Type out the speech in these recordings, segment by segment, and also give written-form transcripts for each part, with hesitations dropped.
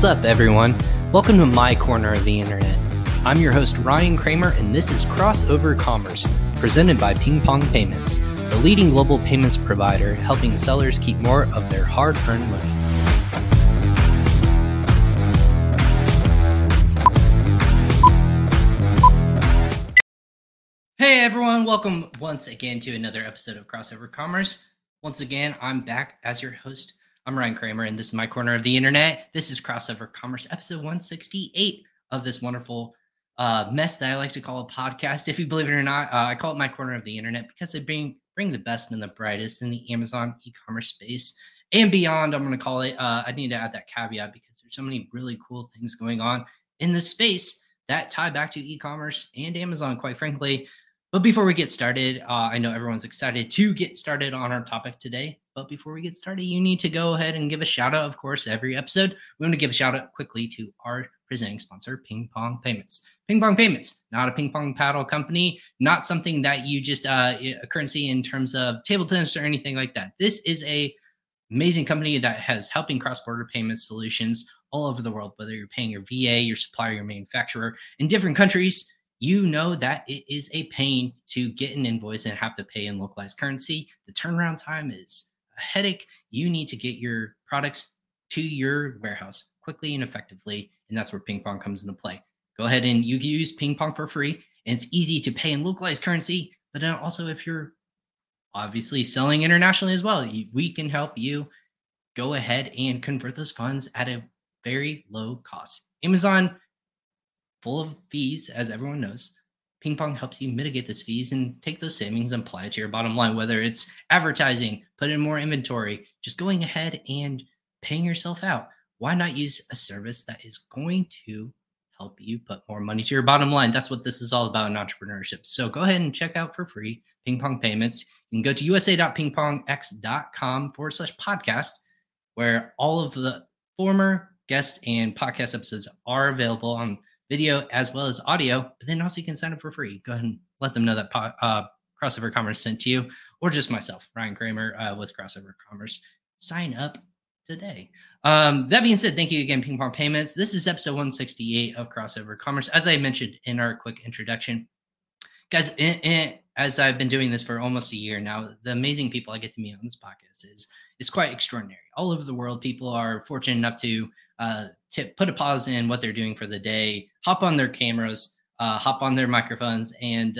What's up, everyone? Welcome to my corner of the internet. I'm your host, Ryan Cramer, and this is Crossover Commerce, presented by PingPong Payments, the leading global payments provider helping sellers keep more of their hard-earned money. Hey everyone, welcome once again to another episode of Crossover Commerce. Once again, I'm back as your host. I'm Ryan Cramer, and this is my corner of the internet. This is Crossover Commerce, episode 168 of this wonderful mess that I like to call a podcast. If you believe it or not, I call it my corner of the internet because I bring the best and the brightest in the Amazon e-commerce space and beyond. I'm going to call it, I need to add that caveat because there's so many really cool things going on in this space that tie back to e-commerce and Amazon, quite frankly. But before we get started, I know everyone's excited to get started on our topic today. But before we get started, you need to go ahead and give a shout out. Of course, every episode, we want to give a shout out quickly to our presenting sponsor, PingPong Payments. PingPong Payments, not a ping pong paddle company, not something that you just a currency in terms of table tennis or anything like that. This is an amazing company that has helping cross-border payment solutions all over the world, whether you're paying your VA, your supplier, your manufacturer in different countries. You know that it is a pain to get an invoice and have to pay in localized currency. The turnaround time is a headache. You need to get your products to your warehouse quickly and effectively, and that's where PingPong comes into play. Go ahead and you can use PingPong for free, and it's easy to pay in localized currency, but also if you're obviously selling internationally as well, we can help you go ahead and convert those funds at a very low cost. Amazon, full of fees, as everyone knows. PingPong helps you mitigate those fees and take those savings and apply it to your bottom line, whether it's advertising, put in more inventory, just going ahead and paying yourself out. Why not use a service that is going to help you put more money to your bottom line? That's what this is all about in entrepreneurship. So go ahead and check out for free PingPong Payments. You can go to usa.pingpongx.com/podcast, where all of the former guests and podcast episodes are available on video as well as audio, but then also you can sign up for free. Go ahead and let them know that Crossover Commerce sent to you, or just myself, Ryan Cramer with Crossover Commerce. Sign up today. That being said, thank you again, PingPong Payments. This is episode 168 of Crossover Commerce. As I mentioned in our quick introduction, guys, as I've been doing this for almost a year now, the amazing people I get to meet on this podcast is quite extraordinary. All over the world, people are fortunate enough to put a pause in what they're doing for the day, hop on their cameras, hop on their microphones, and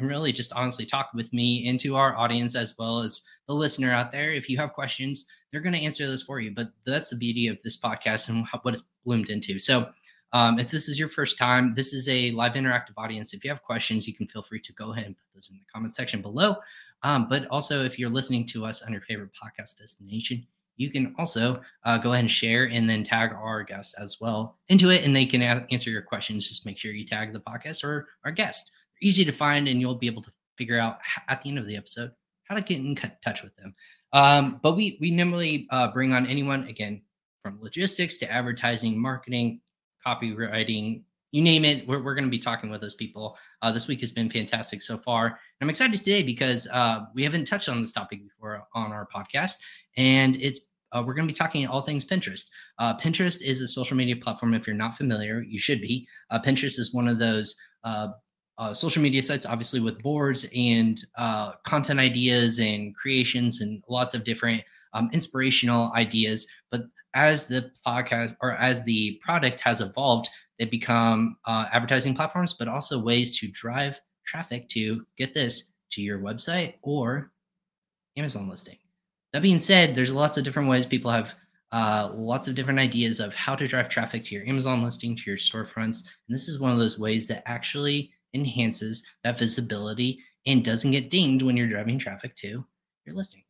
really just honestly talk with me and to our audience as well as the listener out there. If you have questions, they're going to answer those for you. But that's the beauty of this podcast and what it's bloomed into. So if this is your first time, this is a live interactive audience. If you have questions, you can feel free to go ahead and put those in the comment section below. But also, if you're listening to us on your favorite podcast destination, you can also go ahead and share and then tag our guest as well into it, and they can answer your questions. Just make sure you tag the podcast or our guest. They're easy to find, and you'll be able to figure out at the end of the episode how to get in touch with them. But we normally bring on anyone, again, from logistics to advertising, marketing, copywriting, you name it. We're going to be talking with those people. This week has been fantastic so far. And I'm excited today because we haven't touched on this topic before on our podcast. And it's we're going to be talking all things Pinterest. Pinterest is a social media platform. If you're not familiar, you should be. Pinterest is one of those social media sites, obviously, with boards and content ideas and creations and lots of different inspirational ideas. But as the podcast or as the product has evolved, they become advertising platforms, but also ways to drive traffic to get this to your website or Amazon listing. That being said, there's lots of different ways. People have lots of different ideas of how to drive traffic to your Amazon listing, to your storefronts. And this is one of those ways that actually enhances that visibility and doesn't get dinged when you're driving traffic to your listing.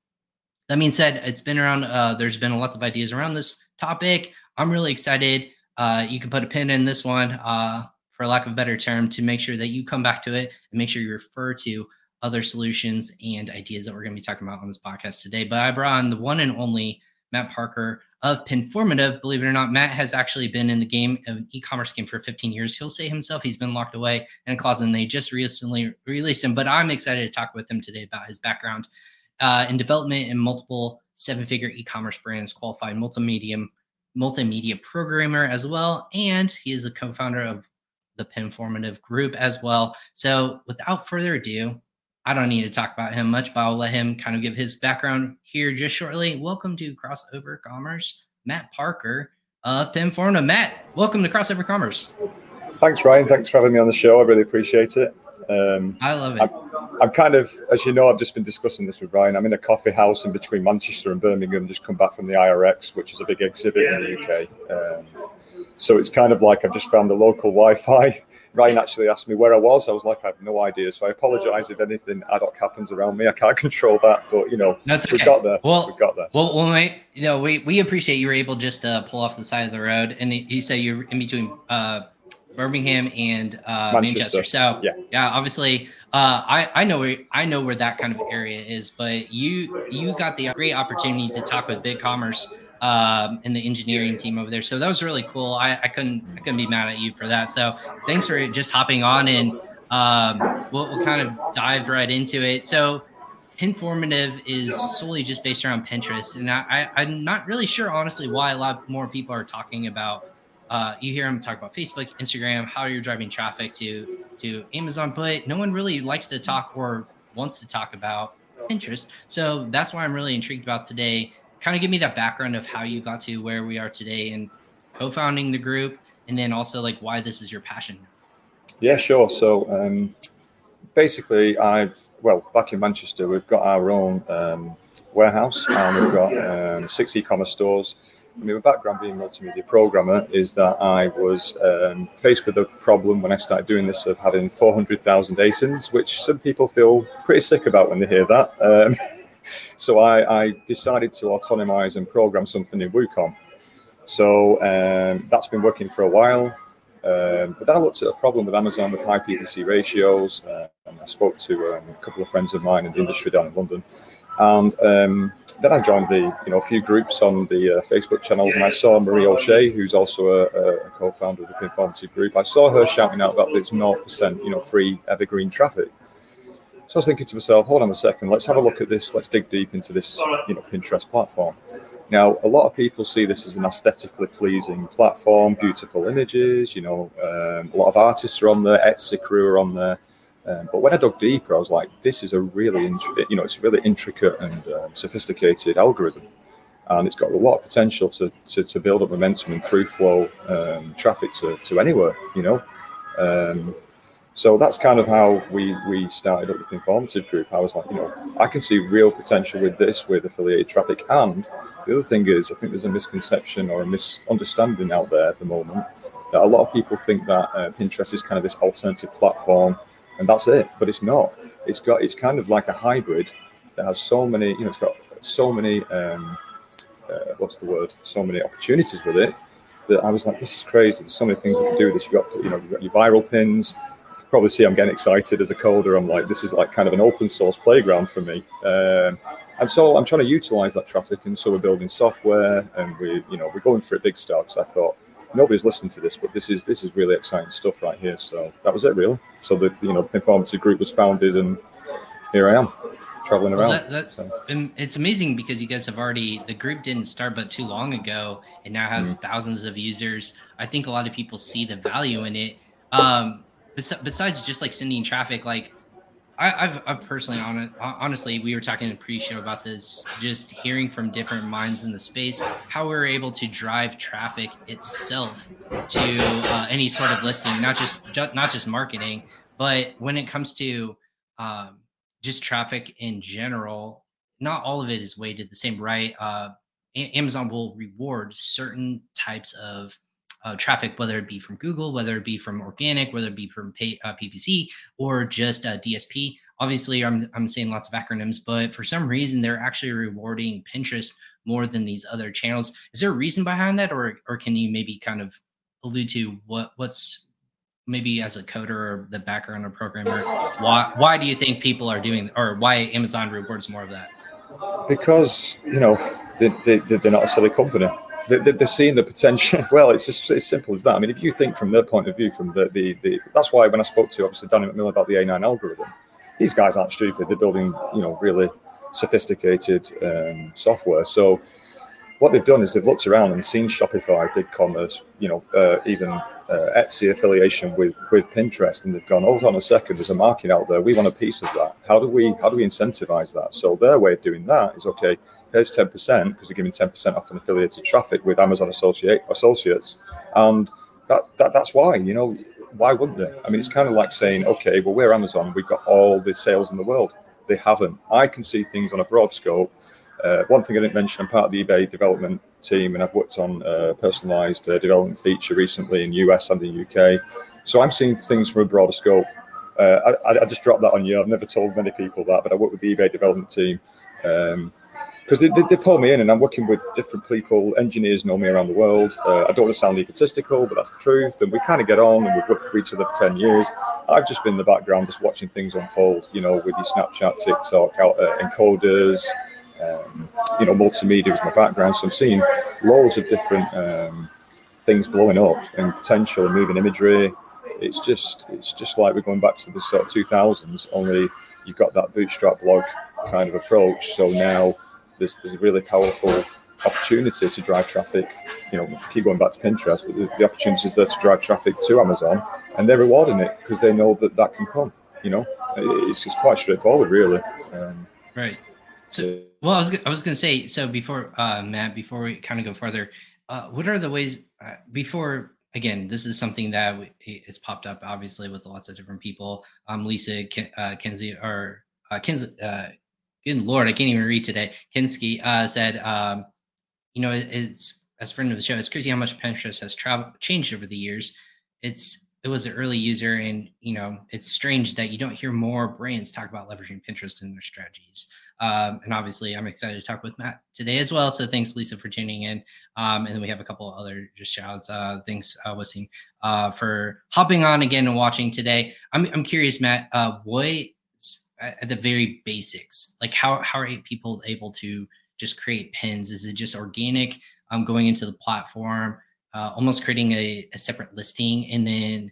That being said, it's been around. There's been lots of ideas around this topic. I'm really excited. You can put a pin in this one, for lack of a better term, to make sure that you come back to it and make sure you refer to other solutions and ideas that we're going to be talking about on this podcast today. But I brought on the one and only Matt Parker of Pinformative. Believe it or not, Matt has actually been in the game of an e-commerce game for 15 years. He'll say himself he's been locked away in a closet, and they just recently released him. But I'm excited to talk with him today about his background in development in multiple seven-figure e-commerce brands, qualified multimedia multimedia programmer as well, and he is the co-founder of the Pinformative group as well. So without further ado, I don't need to talk about him much, but I'll let him kind of give his background here just shortly. Welcome to Crossover Commerce, Matt Parker of Pinformative. Matt, welcome to Crossover Commerce. Thanks, Ryan. Thanks for having me on the show. I really appreciate it. I love it. I'm kind of, as you know, I've just been discussing this with Ryan. I'm in a coffee house in between Manchester and Birmingham, just come back from the IRX, which is a big exhibit in the UK. So it's kind of like I've just found the local Wi-Fi. Ryan actually asked me where I was. I was like, I have no idea. So I apologize if anything ad hoc happens around me. I can't control that, but you know, that's okay. We got there. Well, mate, you know, we appreciate you were able just to pull off the side of the road. And you say you're in between Birmingham and Manchester. So yeah, obviously, I know where that kind of area is. But you got the great opportunity to talk with BigCommerce and the engineering team over there. So that was really cool. I couldn't be mad at you for that. So thanks for just hopping on, and we'll kind of dive right into it. So Pinformative is solely just based around Pinterest. And I'm not really sure, honestly, why a lot more people are talking about, you hear them talk about Facebook, Instagram, how you're driving traffic to Amazon, but no one really likes to talk or wants to talk about Pinterest. So that's why I'm really intrigued about today. Kind of give me that background of how you got to where we are today and co-founding the group, and then also like why this is your passion. Yeah, sure. So basically, back in Manchester, we've got our own warehouse, and we've got 6 e-commerce stores. I mean, my background being multimedia programmer is that I was faced with a problem when I started doing this of having 400,000 ASINs, which some people feel pretty sick about when they hear that. So I decided to autonomize and program something in WooCommerce. So that's been working for a while. But then I looked at a problem with Amazon with high PPC ratios. And I spoke to a couple of friends of mine in the industry down in London. And then I joined a few groups on the Facebook channels. And I saw Marie O'Shea, who's also a co-founder of the Pinformative group. I saw her shouting out about this 0% free evergreen traffic. So I was thinking to myself, hold on a second, let's have a look at this. Let's dig deep into this, Pinterest platform. Now, a lot of people see this as an aesthetically pleasing platform, beautiful images, a lot of artists are on there, Etsy crew are on there. But when I dug deeper, I was like, this is a really, it's a really intricate and sophisticated algorithm. And it's got a lot of potential to build up momentum and through flow traffic to anywhere, So that's kind of how we started up the Pinformative group. I was like, I can see real potential with this, with affiliated traffic. And the other thing is, I think there's a misconception or a misunderstanding out there at the moment that a lot of people think that Pinterest is kind of this alternative platform, and that's it. But it's not. It's kind of like a hybrid that has so many, it's got so many, so many opportunities with it that I was like, this is crazy. There's so many things we can do with this. You've got your viral pins. Probably see I'm getting excited as a coder. I'm like, this is like kind of an open source playground for me. And so I'm trying to utilize that traffic. And so we're building software and we're going for it big style. Because I thought nobody's listening to this, but this is really exciting stuff right here. So that was it really. So the, Pinformative group was founded and here I am traveling around. And it's amazing because you guys have already, the group didn't start, but too long ago. It now has thousands of users. I think a lot of people see the value in it. Besides just like sending traffic, like I've personally, honestly, we were talking in pre-show about this, just hearing from different minds in the space, how we're able to drive traffic itself to any sort of listing, not just marketing, but when it comes to just traffic in general, not all of it is weighted the same, right? Amazon will reward certain types of traffic, whether it be from Google, whether it be from organic, whether it be from PPC or just DSP. Obviously, I'm saying lots of acronyms, but for some reason, they're actually rewarding Pinterest more than these other channels. Is there a reason behind that, or can you maybe kind of allude to what's maybe as a coder or the background or programmer, why do you think people are doing, or why Amazon rewards more of that? Because they're not a silly company. They're seeing the potential. Well, it's just as simple as that. I mean, if you think from their point of view, from the that's why when I spoke to obviously Danny McMillan about the A9 algorithm, these guys aren't stupid. They're building really sophisticated software. So what they've done is they've looked around and seen Shopify, BigCommerce, even Etsy affiliation with Pinterest, and they've gone, hold on a second, there's a market out there. We want a piece of that. How do we incentivize that? So their way of doing that is, okay, here's 10%, because they're giving 10% off on affiliated traffic with Amazon associates. And that's why, why wouldn't they? I mean, it's kind of like saying, okay, well, we're Amazon. We've got all the sales in the world. They haven't. I can see things on a broad scope. One thing I didn't mention, I'm part of the eBay development team, and I've worked on a personalized development feature recently in US and the UK. So I'm seeing things from a broader scope. I just dropped that on you. I've never told many people that, but I work with the eBay development team because they pull me in, and I'm working with different people. Engineers know me around the world. I don't want to sound egotistical, but that's the truth. And we kind of get on, and we've worked with each other for 10 years. I've just been in the background just watching things unfold, with your Snapchat, TikTok, encoders, multimedia was my background, so I'm seeing loads of different things blowing up and potential and moving imagery. It's just like we're going back to the sort of 2000s, only you've got that bootstrap blog kind of approach. So now there's a really powerful opportunity to drive traffic. Keep going back to Pinterest, but the opportunity is there to drive traffic to Amazon, and they're rewarding it because they know that can come. It's just quite straightforward, really. Right. So, well, I was going to say, so before, Matt, before we kind of go further, what are the ways before, again, this is something that it's popped up, obviously, with lots of different people. Lisa Kinski, or Kinski, good Lord, I can't even read today. Kinski said, it's, as a friend of the show, it's crazy how much Pinterest has changed over the years. It was an early user, and it's strange that you don't hear more brands talk about leveraging Pinterest in their strategies. And obviously, I'm excited to talk with Matt today as well. So thanks, Lisa, for tuning in. And then we have a couple other just shouts. Thanks, Wasim, for hopping on again and watching today. I'm curious, Matt, what at the very basics, like how are people able to just create pins? Is it just organic going into the platform? Almost creating a separate listing and then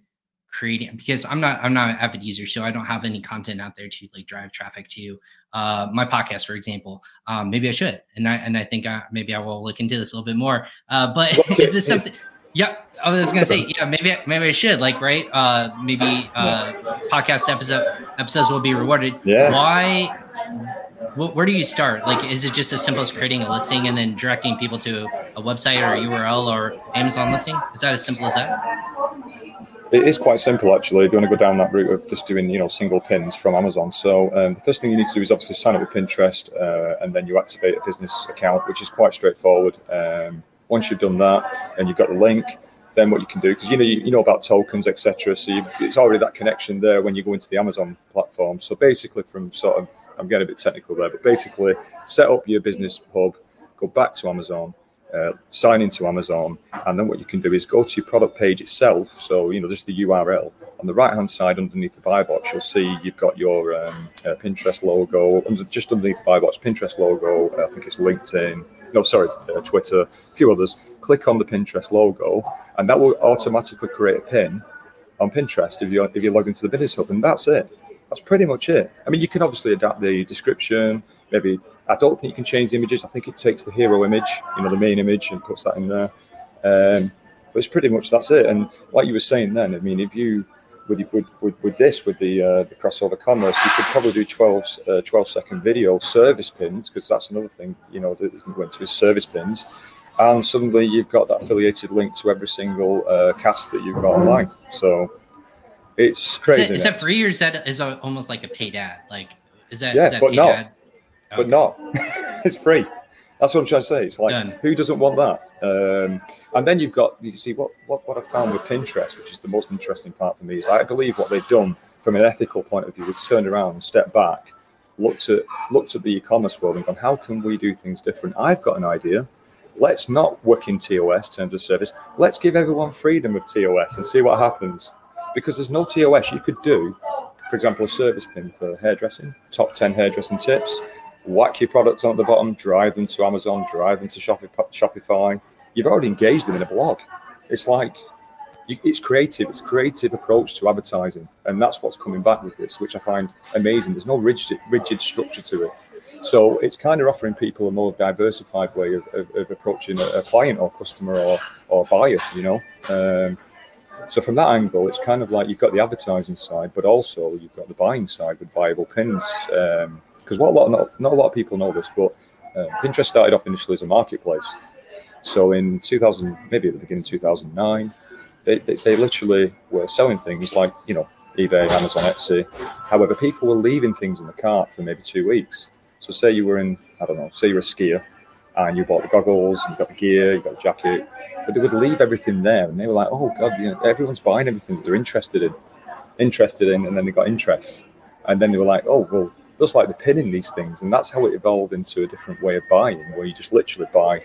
creating, because I'm not an avid user, so I don't have any content out there to like drive traffic to my podcast, for example. Maybe I should, and I think maybe I will look into this a little bit more. But okay. Is this something? Yep, I was gonna say, yeah, maybe I should, like, right? Podcast episodes will be rewarded. Yeah. Why? Where do you start? Like, is it just as simple as creating a listing and then directing people to a website or a URL or Amazon listing? Is that as simple as that? It is quite simple, actually, if you want to go down that route of just doing, single pins from Amazon. So the first thing you need to do is obviously sign up with Pinterest, and then you activate a business account, which is quite straightforward. Once you've done that and you've got the link, then what you can do, because you know about tokens, etc. So it's already that connection there when you go into the Amazon platform. So basically, from sort of, I'm getting a bit technical there, but basically set up your business hub, go back to Amazon, sign into Amazon, and then what you can do is go to your product page itself. So, just the URL. On the right-hand side, underneath the buy box, you'll see you've got your Pinterest logo. Just underneath the buy box, Pinterest logo, I think it's LinkedIn. No, sorry, Twitter, a few others. Click on the Pinterest logo, and that will automatically create a pin on Pinterest if you log into the business hub, and that's it. That's pretty much it. I mean, you can obviously adapt the description. Maybe I don't think you can change the images. I think it takes the hero image, the main image, and puts that in there. But it's pretty much that's it. And like you were saying then, I mean, if you with the crossover commerce, you could probably do 12-second video service pins, because that's another thing that you can go into is service pins, and suddenly you've got that affiliated link to every single cast that you've got online. So it's crazy. Is that free, or is that almost like a paid ad? Like, is that yeah, is that but paid not, ad? Okay. But not. It's free. That's what I'm trying to say. It's like, done. Who doesn't want that? And then you see what I found with Pinterest, which is the most interesting part for me, is I believe what they've done from an ethical point of view is turned around, stepped back, looked at the e-commerce world and gone, how can we do things different? I've got an idea. Let's not work in TOS, terms of service. Let's give everyone freedom of TOS and see what happens. Because there's no TOS. You could do, for example, a service pin for hairdressing, top 10 hairdressing tips. Whack your products on at the bottom, drive them to Amazon, drive them to Shopify. You've already engaged them in a blog. It's like, it's creative. It's a creative approach to advertising. And that's what's coming back with this, which I find amazing. There's no rigid structure to it. So it's kind of offering people a more diversified way of approaching a client or customer or buyer, you know. So from that angle, it's kind of like you've got the advertising side, but also you've got the buying side with buyable pins. Because not a lot of people know this, but Pinterest started off initially as a marketplace. So in 2000, maybe at the beginning of 2009, they literally were selling things like, you know, eBay, Amazon, Etsy. However, people were leaving things in the cart for maybe 2 weeks. So say you were in, I don't know, say you're a skier and you bought the goggles, you got the gear, you got the jacket, but they would leave everything there. And they were like, oh God, you know, everyone's buying everything that they're interested in. And then they got interest. And then they were like, oh, well, just like the pin in these things. And that's how it evolved into a different way of buying, where you just literally buy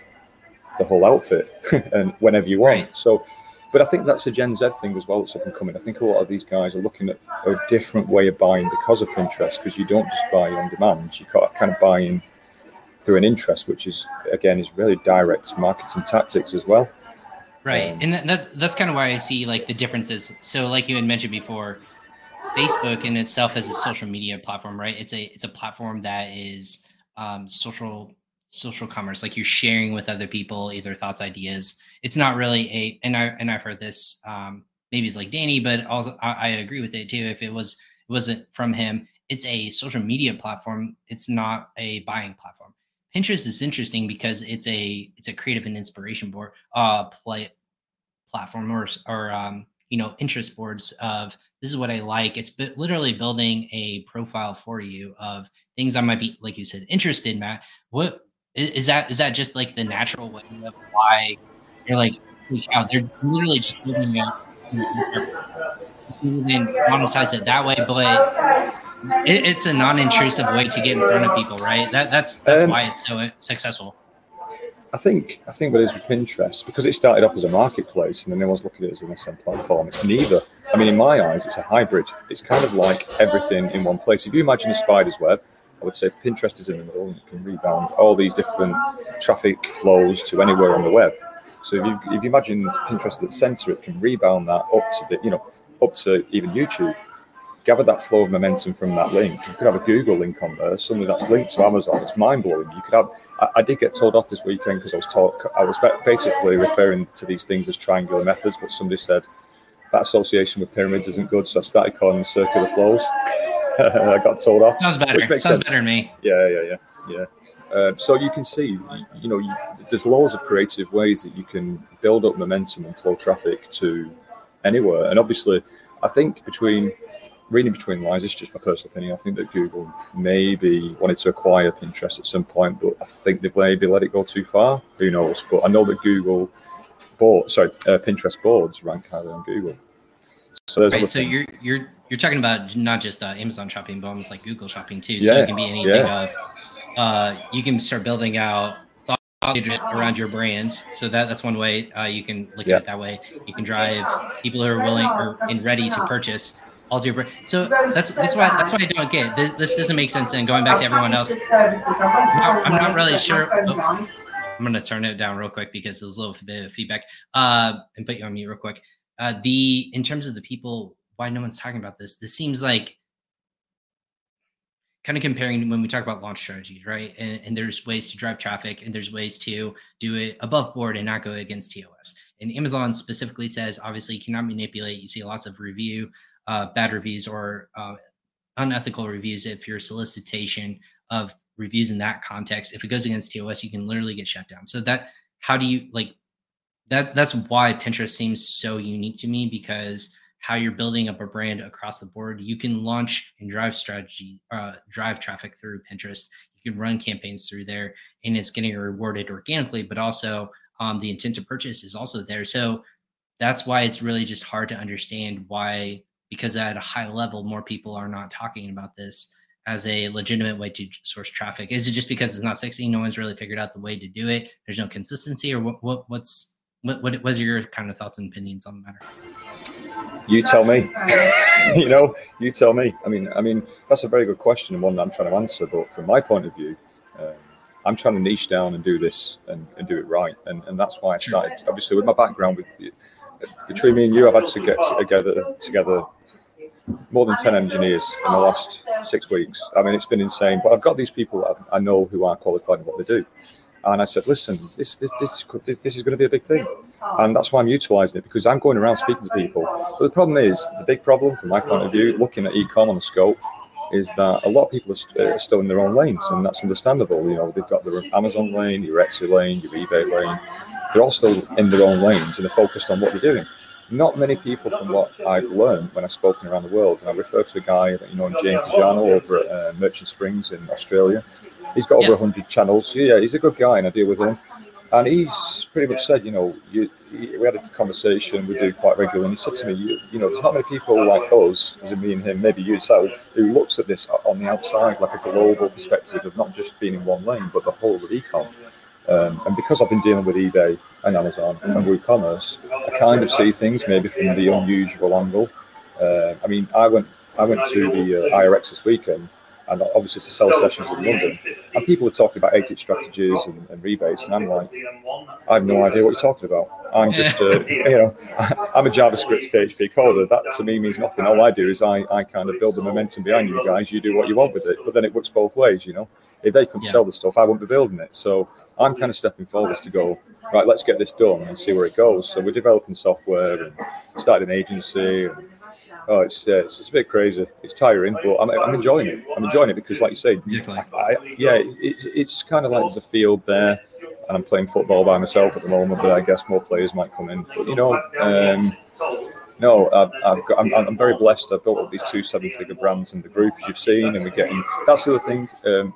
the whole outfit and whenever you want. Right. So, but I think that's a Gen Z thing as well that's up and coming. I think a lot of these guys are looking at a different way of buying because of Pinterest, because you don't just buy on demand. You kind of buying through an interest, which is, again, is really direct marketing tactics as well. Right. And that's kind of where I see like the differences. So like you had mentioned before, Facebook in itself is a social media platform, right? It's a platform that is social commerce, like you're sharing with other people, either thoughts, ideas. It's not really I've heard this, maybe it's like Danny, but also I agree with it too. If it wasn't from him, it's a social media platform. It's not a buying platform. Pinterest is interesting because it's a creative and inspiration board, platform or you know, interest boards of this is what I like. It's literally building a profile for you of things I might be, like you said, interested in, Matt. What, Is that just like the natural way of why you're like, wow, they're literally just living out and monetize it that way, but it's a non-intrusive way to get in front of people, right? That's why it's so successful. I think what it is with Pinterest, because it started off as a marketplace and then everyone's looking at it as an SM platform, it's neither. I mean, in my eyes, it's a hybrid. It's kind of like everything in one place. If you imagine a spider's web, I would say Pinterest is in the middle and you can rebound all these different traffic flows to anywhere on the web. So if you imagine Pinterest at the center, it can rebound that up to even YouTube, gather that flow of momentum from that link. You could have a Google link on there, suddenly that's linked to Amazon. It's mind blowing. You could have, I did get told off this weekend because I was basically referring to these things as triangular methods, but somebody said that association with pyramids isn't good. So I started calling them circular flows. I got told off. Sounds better to me. Yeah. So you can see, you know, there's loads of creative ways that you can build up momentum and flow traffic to anywhere. And obviously, I think reading between lines, it's just my personal opinion, I think that Google maybe wanted to acquire Pinterest at some point, but I think they've maybe let it go too far. Who knows? But I know that Google Pinterest boards rank highly on Google. So there's You're talking about not just Amazon shopping, but almost like Google shopping too. So it can be anything of, you can start building out thought around your brands. So that's one way you can look at it that way. You can drive people who are willing and ready to purchase all to your brand. So that's why I don't get it. This doesn't make sense. And going back to everyone else, I'm not really sure. Oh, I'm going to turn it down real quick because there's a little bit of feedback and put you on mute real quick. In terms of the people, why no one's talking about this. This seems like kind of comparing when we talk about launch strategies, right? And there's ways to drive traffic and there's ways to do it above board and not go against TOS. And Amazon specifically says, obviously you cannot manipulate. You see lots of bad reviews or unethical reviews. If your solicitation of reviews in that context, if it goes against TOS, you can literally get shut down. So that's why Pinterest seems so unique to me, because how you're building up a brand across the board. You can launch and drive traffic through Pinterest. You can run campaigns through there and it's getting rewarded organically, but also the intent to purchase is also there. So that's why it's really just hard to understand why, because at a high level, more people are not talking about this as a legitimate way to source traffic. Is it just because it's not sexy? No one's really figured out the way to do it. There's no consistency, or what are your kind of thoughts and opinions on the matter? You tell me. You know, you tell me. I mean, that's a very good question and one that I'm trying to answer. But from my point of view, I'm trying to niche down and do this and do it right. And that's why I started. Obviously, with my background, between me and you, I've had to get together more than 10 engineers in the last 6 weeks. I mean, it's been insane. But I've got these people that I know who are qualified in what they do. And I said, listen, this is going to be a big thing. And that's why I'm utilising it, because I'm going around speaking to people. But the problem is, the big problem from my point of view, looking at e-com on the scope, is that a lot of people are still in their own lanes, and that's understandable. You know, they've got their Amazon lane, your Etsy lane, your eBay lane. They're all still in their own lanes, and they're focused on what they're doing. Not many people, from what I've learned when I've spoken around the world, and I refer to a guy that you know, James Tijano, over at Merchant Springs in Australia. He's got over 100 channels. Yeah, he's a good guy, and I deal with him. And he's pretty much said, you know, we had a conversation, we do quite regularly, and he said to me, you know, there's not many people like us, as in me and him, maybe yourself, who looks at this on the outside, like a global perspective of not just being in one lane, but the whole of e-com. And because I've been dealing with eBay and Amazon and WooCommerce, I kind of see things maybe from the unusual angle. I mean, I went to the IRX this weekend, and obviously it's the sell sessions in London, and people are talking about exit strategies and rebates, and I'm like, I have no idea what you're talking about. I'm just, you know, I'm a JavaScript PHP coder. That to me means nothing. All I do is I kind of build the momentum behind you guys. You do what you want with it, but then it works both ways, you know. If they couldn't sell the stuff, I wouldn't be building it. So I'm kind of stepping forward to go, right, let's get this done and see where it goes. So we're developing software and starting an agency. And, oh, it's a bit crazy. It's tiring, but I'm enjoying it. I'm enjoying it because, like you say, it's kind of like there's a field there, and I'm playing football by myself at the moment. But I guess more players might come in. But you know, no, I'm very blessed. I've built up these 2 seven-figure brands in the group, as you've seen, and we're getting. That's the other thing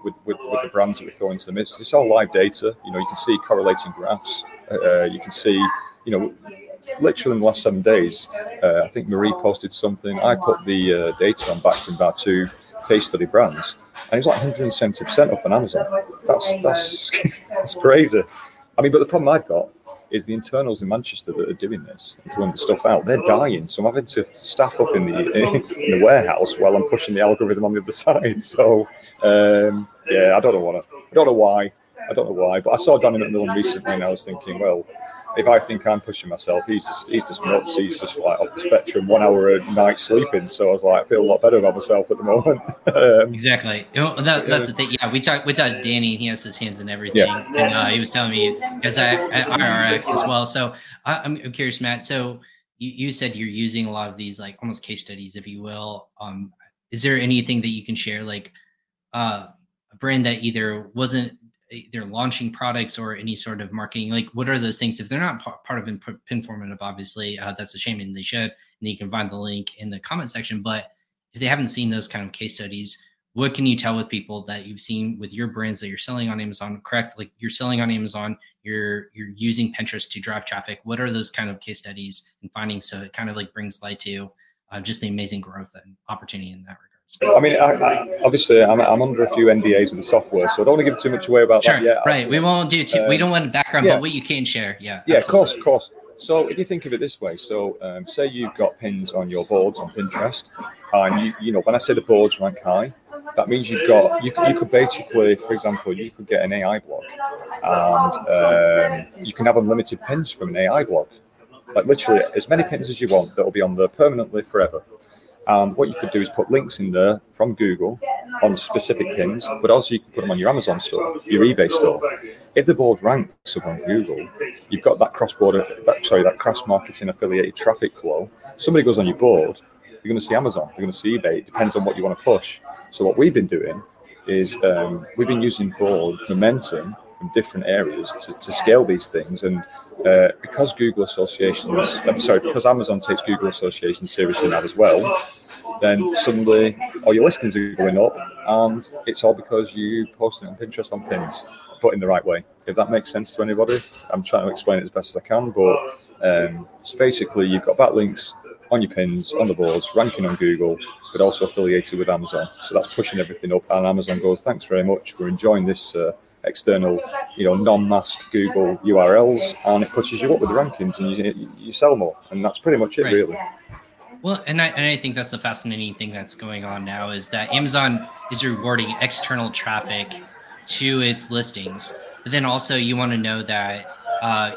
with the brands that we throw into the midst. It's all live data. You know, you can see correlating graphs. You can see, you know. Literally in the last 7 days, I think Marie posted something. I put the data on back from about 2 case study brands, and it's like 170% up on Amazon. That's crazy. I mean, but the problem I've got is the internals in Manchester that are doing this and throwing the stuff out. They're dying, so I'm having to staff up in the warehouse while I'm pushing the algorithm on the other side. So yeah, I don't know why, but I saw Danny McMillan recently, and I was thinking, well, if I think I'm pushing myself, he's just nuts. He's just like off the spectrum, 1 hour a night sleeping. So I was like, I feel a lot better about myself at the moment. Exactly. Oh, that's the thing. Yeah, we talked to Danny. He has his hands in everything. Yeah. And he was telling me, because I at IRX as well. So I'm curious, Matt. So you said you're using a lot of these like almost case studies, if you will. Is there anything that you can share, like a brand that either wasn't they're launching products or any sort of marketing, like what are those things? If they're not part of Pinformative, obviously that's a shame, and they should, and you can find the link in the comment section. But if they haven't seen those kind of case studies, what can you tell with people that you've seen with your brands that you're selling on Amazon? Correct. Like you're selling on Amazon, you're using Pinterest to drive traffic. What are those kind of case studies and findings? So it kind of like brings light to just the amazing growth and opportunity in that regard. I mean, obviously, I'm under a few NDAs with the software, so I don't want to give too much away about that yet. Right, we won't do too. We don't want background, but what you can share, yeah, absolutely. Of course. So if you think of it this way, so say you've got pins on your boards on Pinterest, and you know when I say the boards rank high, that means you've got you could basically, for example, you could get an AI blog, and you can have unlimited pins from an AI blog, like literally as many pins as you want that will be on there permanently forever. What you could do is put links in there from Google on specific pins, but also you can put them on your Amazon store, your eBay store. If the board ranks up on Google, you've got that that cross-marketing affiliated traffic flow. Somebody goes on your board, they're going to see Amazon, they're going to see eBay. It depends on what you want to push. So what we've been doing is we've been using board momentum from different areas to scale these things. And because Amazon takes Google associations seriously now as well, then suddenly all your listings are going up, and it's all because you posted on Pinterest on pins, but in the right way. If that makes sense to anybody, I'm trying to explain it as best as I can, but so basically you've got backlinks on your pins, on the boards, ranking on Google, but also affiliated with Amazon. So that's pushing everything up, and Amazon goes, thanks very much, we're enjoying this external, you know, non-masked Google URLs, and it pushes you up with the rankings, and you sell more, and that's pretty much it, really. Well, and I think that's the fascinating thing that's going on now is that Amazon is rewarding external traffic to its listings, but then also you want to know that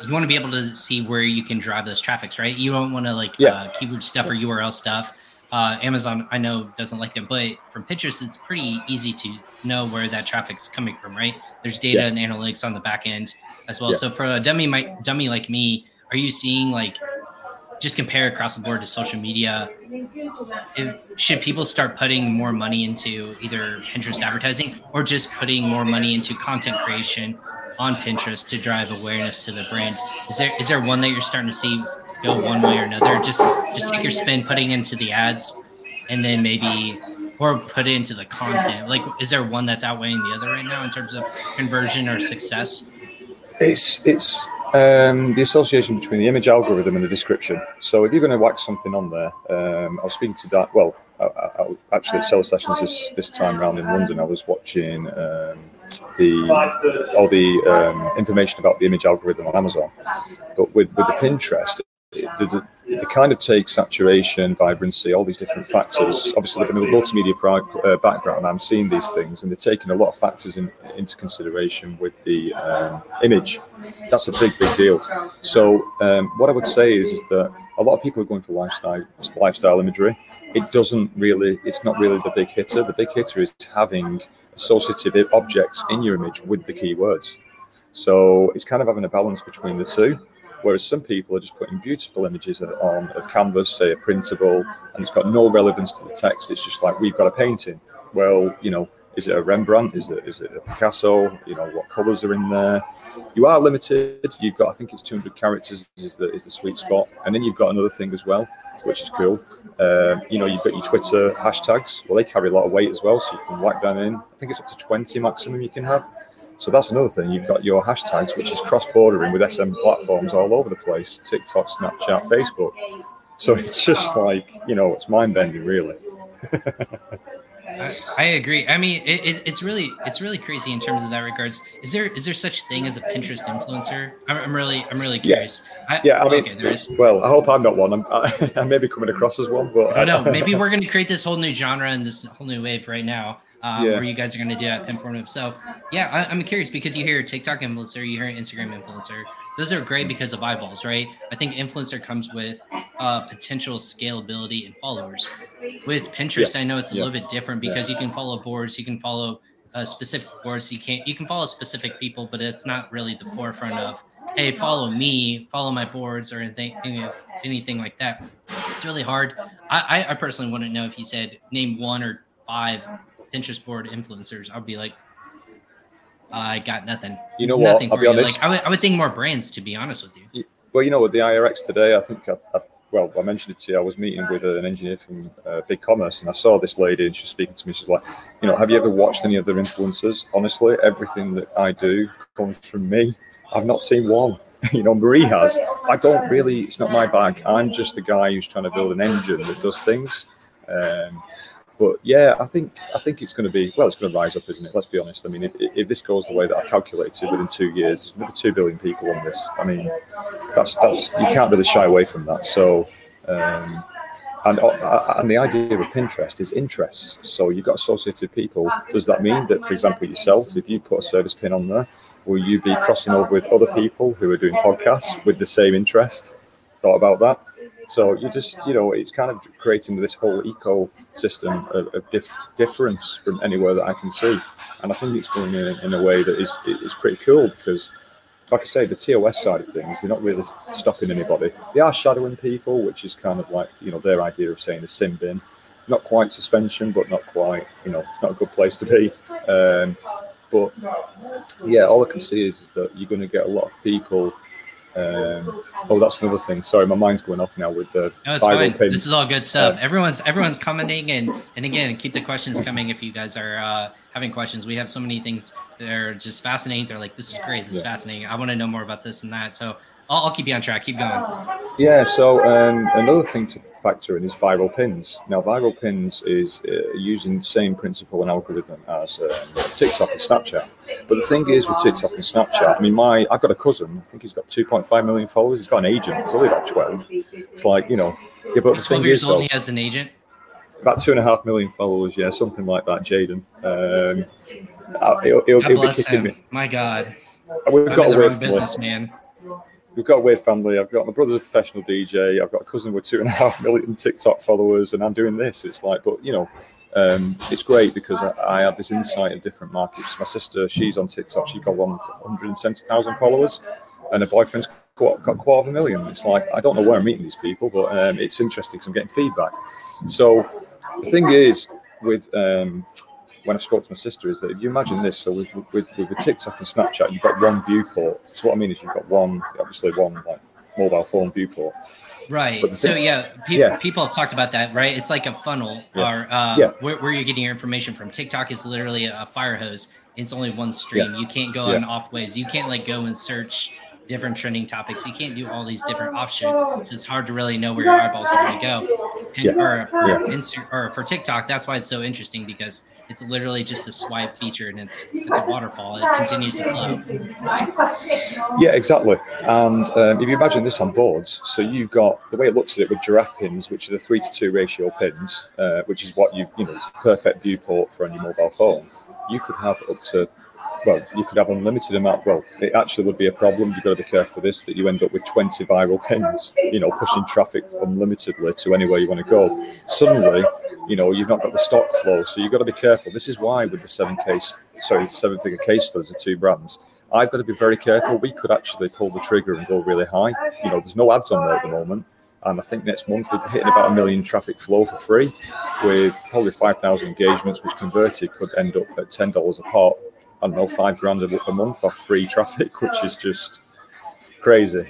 you want to be able to see where you can drive those traffics, right? You don't want to keyword stuff or URL stuff Amazon, I know, doesn't like it, but from Pinterest, it's pretty easy to know where that traffic's coming from, right? There's data and analytics on the back end as well. So for a dummy like me, are you seeing, like, just compare across the board to social media? Should people start putting more money into either Pinterest advertising or just putting more money into content creation on Pinterest to drive awareness to the brands? Is there one that you're starting to see go one way or another? Just take your spin putting into the ads and then maybe, or put it into the content. Like, is there one that's outweighing the other right now in terms of conversion or success? It's the association between the image algorithm and the description. So if you're going to whack something on there, I was speaking to that. Well, I actually at sales sessions this time round in London, I was watching the information about the image algorithm on Amazon. But with the Pinterest, it kind of takes saturation, vibrancy, all these different factors. Obviously, with the multimedia background, I'm seeing these things, and they're taking a lot of factors into consideration with the image. That's a big deal. So what I would say is that a lot of people are going for lifestyle imagery. It's not really the big hitter. The big hitter is having associative objects in your image with the keywords. So it's kind of having a balance between the two. Whereas some people are just putting beautiful images on a canvas, say a printable, and it's got no relevance to the text. It's just like, we've got a painting. Well, you know, is it a Rembrandt? Is it a Picasso? You know, what colours are in there? You are limited. You've got, I think it's 200 characters is the sweet spot. And then you've got another thing as well, which is cool. You know, you've got your Twitter hashtags. Well, they carry a lot of weight as well, so you can whack them in. I think it's up to 20 maximum you can have. So that's another thing. You've got your hashtags, which is cross-bordering with SM platforms all over the place, TikTok, Snapchat, Facebook. So it's just like, you know, it's mind-bending, really. I agree. I mean, it's really crazy in terms of that regards. Is there such thing as a Pinterest influencer? I'm really curious. There is. Well, I hope I'm not one. I may be coming across as one, but I don't know. Maybe we're going to create this whole new genre and this whole new wave right now. Where you guys are going to do that Pinformative. So yeah, I'm curious, because you hear TikTok influencer, you hear Instagram influencer. Those are great because of eyeballs, right? I think influencer comes with potential scalability and followers. With Pinterest, I know it's a little bit different because you can follow boards, you can follow specific boards, you can follow specific people, but it's not really the forefront of, hey, follow me, follow my boards or anything like that. It's really hard. I personally wouldn't know if you said name 1 or 5 Pinterest board influencers. I'll be like, I got nothing. You know what? I'll be honest. Like, I would think more brands, to be honest with you. Well, you know, with the IRX today, I think I mentioned it to you. I was meeting with an engineer from BigCommerce, and I saw this lady, and she's speaking to me. She's like, you know, have you ever watched any other influencers? Honestly, everything that I do comes from me. I've not seen one. You know, Marie has. I don't really. It's not my bag. I'm just the guy who's trying to build an engine that does things. But yeah, I think it's going to be, well, it's going to rise up, isn't it? Let's be honest. I mean, if this goes the way that I calculated, within 2 years, there's another 2 billion people on this. I mean, that's you can't really shy away from that. So, and the idea with Pinterest is interest. So you've got associated people. Does that mean that, for example, yourself, if you put a service pin on there, will you be crossing over with other people who are doing podcasts with the same interest? Thought about that? So you just, you know, it's kind of creating this whole ecosystem of difference from anywhere that I can see. And I think it's going in a way that is pretty cool because, like I say, the TOS side of things, they're not really stopping anybody. They are shadowing people, which is kind of like, you know, their idea of saying a sin bin. Not quite suspension, but not quite, you know, it's not a good place to be. But, yeah, all I can see is that you're going to get a lot of people. That's another thing. Sorry, my mind's going off now with the viral pins. This is all good stuff. Everyone's commenting, and again, keep the questions coming if you guys are having questions. We have so many things that are just fascinating. They're like, this is great, this is fascinating. I want to know more about this and that. So I'll keep you on track. Keep going. Yeah, so another thing to factor in is viral pins. Now, viral pins is using the same principle and algorithm as TikTok and Snapchat. But the thing is with TikTok and Snapchat, I mean, I've got a cousin. I think he's got 2.5 million followers. He's got an agent. He's only about 12. It's like, you know. Yeah, but he's 12 years old and he has an agent? About 2.5 million followers, yeah, something like that, Jaden. He'll be kicking me. My God. We've got a wave business, man. we've got a weird family. I've got my brother's a professional DJ. I've got a cousin with 2.5 million TikTok followers, and I'm doing this. It's like, but you know, it's great because I had this insight in different markets. My sister, she's on TikTok. She's got 170,000 followers, and her boyfriend's got 250,000. It's like, I don't know where I'm meeting these people, but it's interesting because I'm getting feedback. So the thing is with when I spoke to my sister is that if you imagine this, so with TikTok and Snapchat, you've got one viewport. So what I mean is you've got one like mobile phone viewport. Right. People have talked about that, right? It's like a funnel where you're getting your information from. TikTok is literally a fire hose. It's only one stream. Yeah. You can't go on off ways. You can't like go and search different trending topics. You can't do all these different offshoots. So it's hard to really know where your eyeballs are going to go. And for TikTok, that's why it's so interesting because it's literally just a swipe feature and it's a waterfall. It continues to flow. Yeah, exactly. And if you imagine this on boards, so you've got the way it looks at it with giraffe pins, which are the 3-to-2 ratio pins, which is what it's a perfect viewport for on your mobile phone. You could have up to unlimited amount. Well, it actually would be a problem. You've got to be careful with this, that you end up with 20 viral pins, pushing traffic unlimitedly to anywhere you want to go. Suddenly, you've not got the stock flow. So you've got to be careful. This is why with the seven-figure case studies of two brands, I've got to be very careful. We could actually pull the trigger and go really high. There's no ads on there at the moment. And I think next month we'll be hitting about 1 million traffic flow for free with probably 5,000 engagements, which converted could end up at $10 a pop. I don't know, $5,000 a month off free traffic, which is just crazy,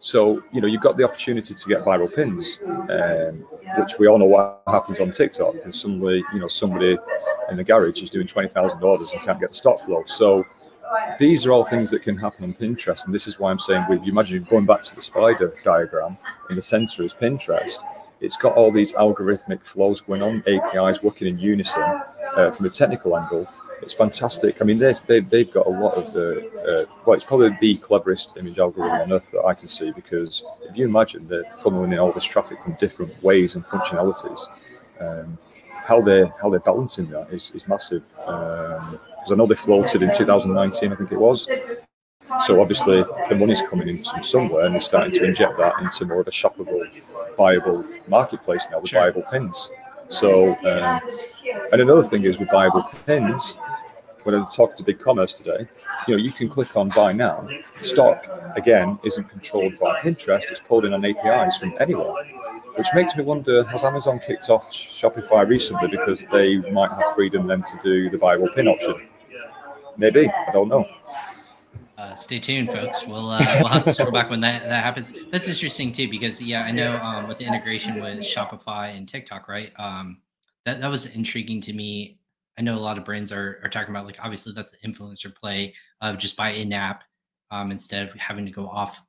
So, you've got the opportunity to get viral pins, which we all know what happens on TikTok. And suddenly, somebody in the garage is doing 20,000 orders and can't get the stock flow. So these are all things that can happen on Pinterest. And this is why I'm saying, if you imagine going back to the spider diagram, in the center is Pinterest. It's got all these algorithmic flows going on, APIs working in unison from a technical angle. It's fantastic. I mean, they've got a lot of the, it's probably the cleverest image algorithm on earth that I can see, because if you imagine they're funneling in all this traffic from different ways and functionalities, how they're balancing that is massive. Because I know they floated in 2019, I think it was. So obviously the money's coming in from somewhere and they're starting to inject that into more of a shoppable, viable marketplace now with viable pins. So, and another thing is with viable pins, when I talked to BigCommerce today, you can click on buy now. Stock, again, isn't controlled by Pinterest. It's pulled in on APIs from anywhere, which makes me wonder, has Amazon kicked off Shopify recently because they might have freedom then to do the viral pin option? Maybe. I don't know. Stay tuned, folks. We'll have to circle back when that happens. That's interesting too, because I know with the integration with Shopify and TikTok, right? That was intriguing to me. I know a lot of brands are talking about, like, obviously that's the influencer play of just buy in app instead of having to go off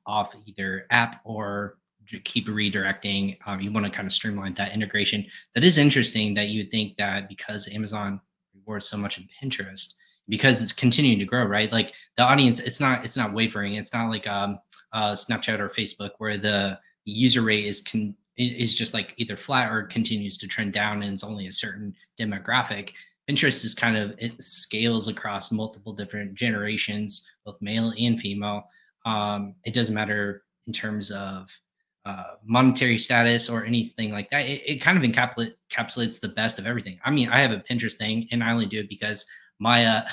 either app or keep redirecting. You want to kind of streamline that integration. That is interesting that you would think that because Amazon rewards so much in Pinterest, because it's continuing to grow, right? Like the audience, it's not wavering. It's not like Snapchat or Facebook where the user rate is just like either flat or continues to trend down and it's only a certain demographic. Pinterest is kind of, it scales across multiple different generations, both male and female. It doesn't matter in terms of monetary status or anything like that. It kind of encapsulates the best of everything. I mean, I have a Pinterest thing and I only do it because my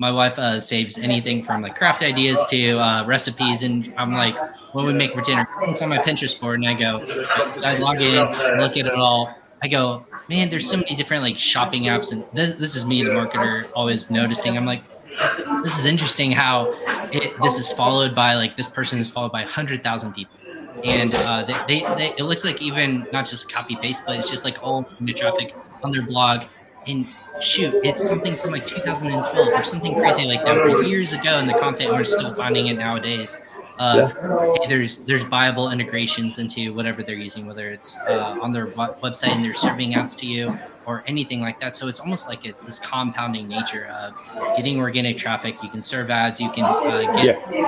wife saves anything from like craft ideas to recipes, and I'm like, what we make for dinner? It's on my Pinterest board, and I go, so I log in, look at it all. I go, man, there's so many different like shopping apps, and this is me, the marketer, always noticing. I'm like, this is interesting how this is followed by like this person is followed by 100,000 people, and they it looks like even not just copy paste, but it's just like all new traffic on their blog. And shoot, it's something from like 2012 or something crazy like that, or years ago, and the content owners still finding it nowadays. Hey, there's viable integrations into whatever they're using, whether it's on their website and they're serving ads to you, or anything like that. So it's almost like this compounding nature of getting organic traffic. You can serve ads, you can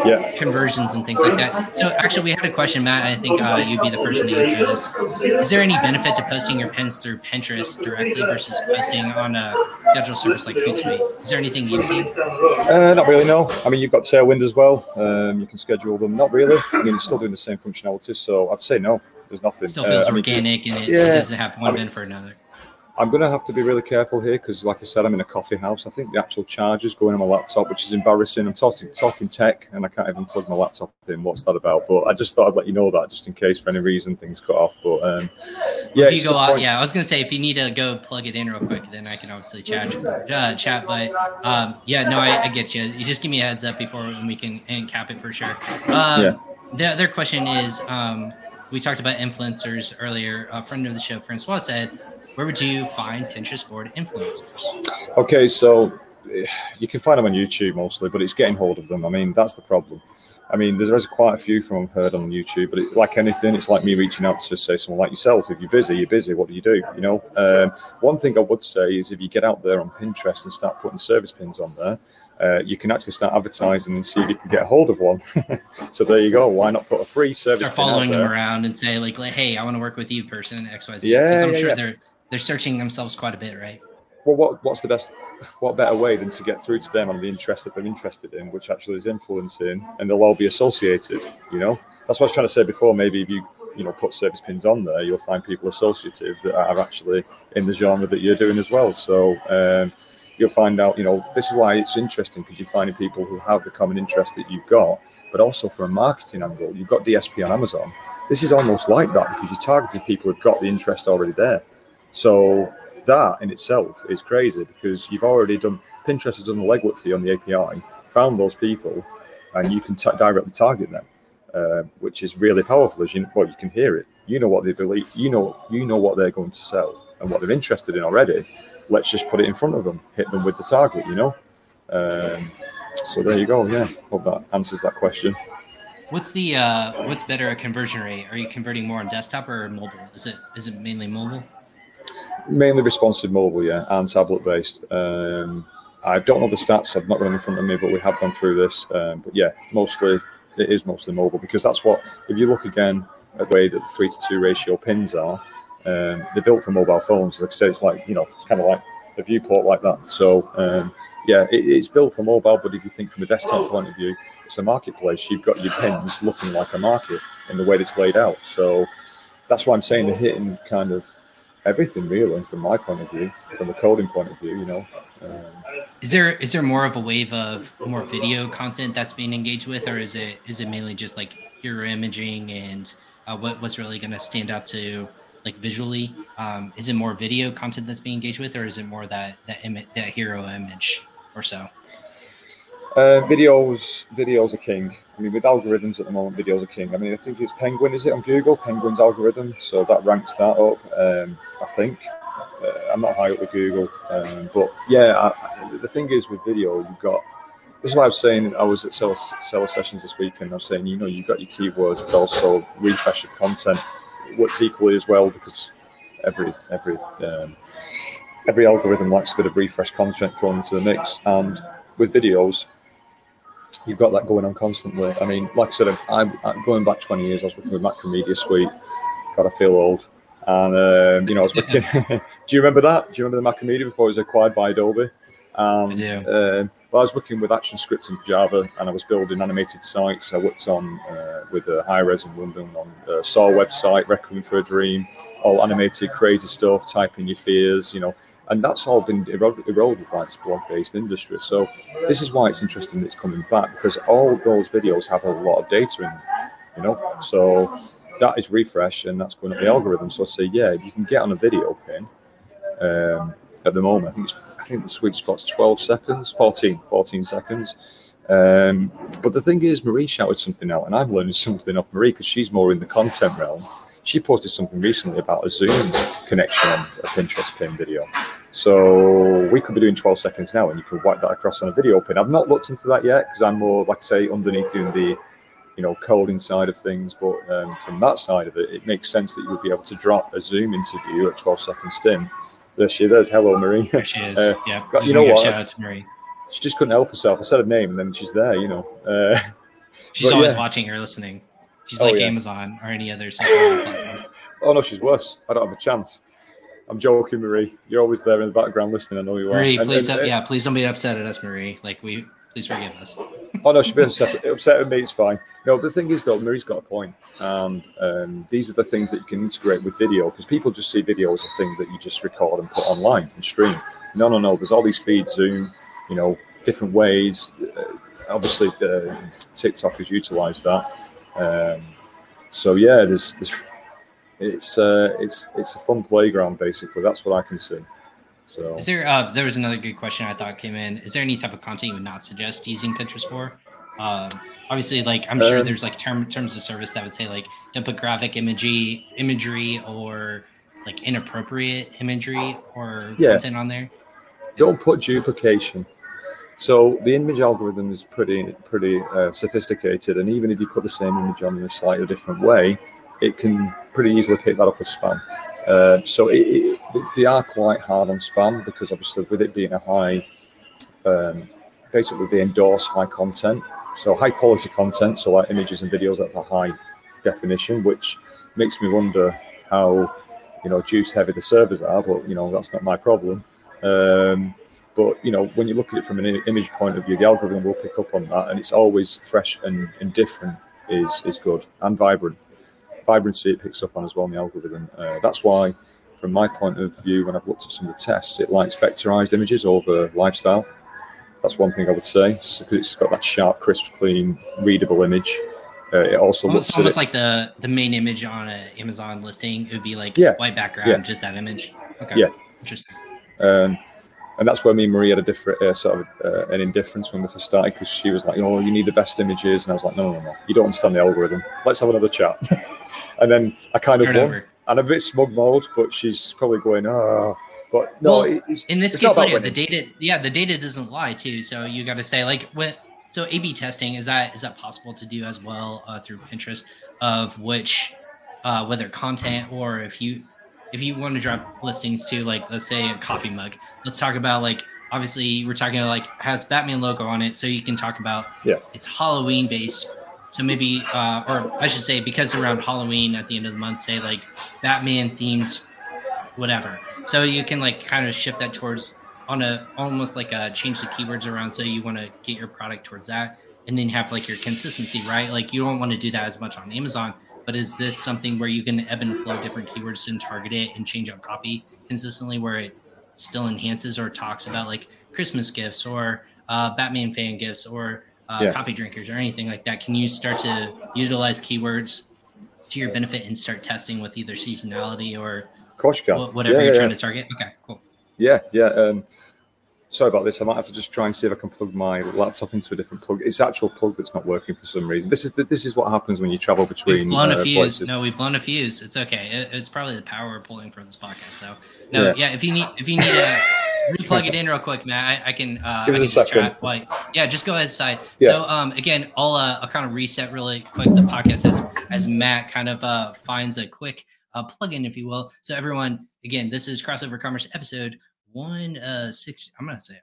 get conversions and things like that. So actually, we had a question, Matt. I think you'd be the person to answer this. Is there any benefit to posting your pins through Pinterest directly versus posting on a scheduled service like Hootsuite? Is there anything you've seen? Not really, no. I mean, you've got Tailwind as well. You can schedule them. Not really. I mean, it's still doing the same functionality, so I'd say no. There's nothing. It still feels organic, and it doesn't have one bin for another. I'm going to have to be really careful here because, like I said, I'm in a coffee house. I think the actual charger's going on my laptop, which is embarrassing. I'm talking tech, and I can't even plug my laptop in. What's that about? But I just thought I'd let you know that just in case for any reason things cut off. But if you go out, I was going to say if you need to go plug it in real quick, then I can obviously chat. But I get you. You just give me a heads up before and we can cap it for sure. The other question is, we talked about influencers earlier. A friend of the show, Francois, said, where would you find Pinterest board influencers? Okay, so you can find them on YouTube mostly, but it's getting hold of them. I mean, that's the problem. I mean, there's quite a few from heard on YouTube, but like anything, it's like me reaching out to, say, someone like yourself. If you're busy. What do? You know, one thing I would say is if you get out there on Pinterest and start putting service pins on there, you can actually start advertising and see if you can get hold of one. So there you go. Why not put a free service? Start following them around and say like, hey, I want to work with you, person X, Y, Z. Because I'm sure they're searching themselves quite a bit, right? Well, what better way than to get through to them on the interest that they're interested in, which actually is influencing, and they'll all be associated. You know, that's what I was trying to say before. Maybe if you put service pins on there, you'll find people associative that are actually in the genre that you're doing as well. So, you'll find out, this is why it's interesting, because you're finding people who have the common interest that you've got, but also from a marketing angle, you've got DSP on Amazon. This is almost like that because you're targeting people who've got the interest already there. So that in itself is crazy because you've already done, Pinterest has done the legwork for you on the API, found those people, and you can directly target them, which is really powerful. As you can hear it. You know what they believe, you know what they're going to sell and what they're interested in already. Let's just put it in front of them, hit them with the target, So there you go. Yeah, hope that answers that question. What's the what's better a conversion rate? Are you converting more on desktop or mobile? Is it mainly mobile? Mainly responsive mobile, yeah, and tablet based. I don't know the stats. I've not got them in front of me, but we have gone through this. But yeah, it is mostly mobile because that's what. If you look again at the way that the 3-to-2 ratio pins are. They're built for mobile phones. Like I said, it's like, it's kind of like a viewport like that. So, it's built for mobile, but if you think from a desktop point of view, it's a marketplace. You've got your pins looking like a market in the way that's laid out. So that's why I'm saying they're hitting kind of everything really from my point of view, from the coding point of view, Is there more of a wave of more video content that's being engaged with, or is it mainly just like hero imaging and what's really going to stand out to like visually? Is it more video content that's being engaged with, or is it more that hero image or so? Videos are king. I mean, with algorithms at the moment, videos are king. I mean, I think it's Penguin, is it on Google? Penguin's algorithm, so that ranks that up, I think. I'm not high up with Google, but yeah, the thing is with video, you've got, this is why I was saying, I was at seller sessions this weekend, I was saying, you've got your keywords, but also refresh of content. What's equally as well, because every algorithm likes a bit of refresh content thrown into the mix, and with videos you've got that going on constantly. I mean, like I said, I'm going back 20 years. I was working with Macromedia suite. God, I feel old. And I was working. Do you remember that? Do you remember the Macromedia before it was acquired by Adobe? And I was working with ActionScript in Java, and I was building animated sites. I worked on with Hi-Res in London on Saw website, Requiem for a Dream, all animated, crazy stuff. Type in your fears, and that's all been eroded by this blog-based industry. So this is why it's interesting that it's coming back, because all those videos have a lot of data in them, So that is refresh, and that's going up the algorithm. So I'd say, if you can get on a video pin. At the moment, I think the sweet spot's 14 seconds. But the thing is, Marie shouted something out, and I'm learning something off Marie because she's more in the content realm. She posted something recently about a Zoom connection on a Pinterest pin video. So we could be doing 12 seconds now, and you could wipe that across on a video pin. I've not looked into that yet because I'm more, like I say, underneath doing the coding side of things. But from that side of it, it makes sense that you would be able to drop a Zoom interview at 12 seconds in. There she is. Hello, Marie. There she is. Yeah. You know what? Shout out to Marie. She just couldn't help herself. I said her name, and then she's there. You know. She's always watching or listening. She's Amazon or any other platform. Oh no, she's worse. I don't have a chance. I'm joking, Marie. You're always there in the background listening. I know you are. Marie, please don't be upset at us, Marie. Please forgive us. Oh no, she's been upset with me. It's fine. No, but the thing is though, Marie's got a point, and these are the things that you can integrate with video, because people just see video as a thing that you just record and put online and stream. No. There's all these feeds, Zoom, different ways. Obviously, TikTok has utilized that. There's it's a fun playground, basically. That's what I can see. So is there there was another good question I thought came in. Is there any type of content you would not suggest using Pinterest for? Obviously, I'm sure there's terms of service that would say don't put graphic imagery or inappropriate imagery or content on there. Don't put duplication. So the image algorithm is pretty sophisticated, and even if you put the same image on in a slightly different way, it can pretty easily pick that up as spam. They are quite hard on spam, because obviously with it being a high, basically they endorse high content, so high quality content, so like images and videos at the high definition, which makes me wonder how juice heavy the servers are, but that's not my problem. But, when you look at it from an image point of view, the algorithm will pick up on that, and it's always fresh and different is good, and vibrant. Vibrancy it picks up on as well in the algorithm. That's why, from my point of view, when I've looked at some of the tests, it likes vectorized images over lifestyle. That's one thing I would say, because it's got that sharp, crisp, clean, readable image. It also looks almost like the main image on an Amazon listing. It would be white background, just that image. Okay. Yeah. Interesting. And that's where me and Marie had a different an indifference when we first started, because she was like, you need the best images. And I was like, no. You don't understand the algorithm. Let's have another chat. And then I kind of won. And I'm a bit smug mode, but she's probably going, oh. But no, in this case, later, the data doesn't lie too. So you got to say so A/B testing, is that possible to do as well through Pinterest of which, whether content or if you want to drop listings to let's say a coffee mug, let's talk about obviously we're talking about has Batman logo on it. So you can talk about it's Halloween based. So maybe, or I should say, because around Halloween at the end of the month, say Batman themed, whatever. So you can kind of shift that towards on a, almost change the keywords around. So you want to get your product towards that, and then have your consistency, right? You don't want to do that as much on Amazon. But is this something where you can ebb and flow different keywords and target it and change out copy consistently, where it still enhances or talks about Christmas gifts or Batman fan gifts or coffee drinkers or anything like that? Can you start to utilize keywords to your benefit and start testing with either seasonality or whatever you're trying to target? Okay, cool. Yeah. Sorry about this. I might have to just try and see if I can plug my laptop into a different plug. It's the actual plug that's not working for some reason. This is what happens when you travel between. We've blown a fuse. Places. No, we've blown a fuse. It's okay. It's probably the power we're pulling from this podcast. So no, if you need to replug it in real quick, Matt, I can. Give us a second. Just go ahead, side. Yeah. So again, I'll kind of reset really quick the podcast as Matt kind of finds a quick plug-in, if you will. So everyone, again, this is Crossover Commerce episode 160. I'm gonna say it.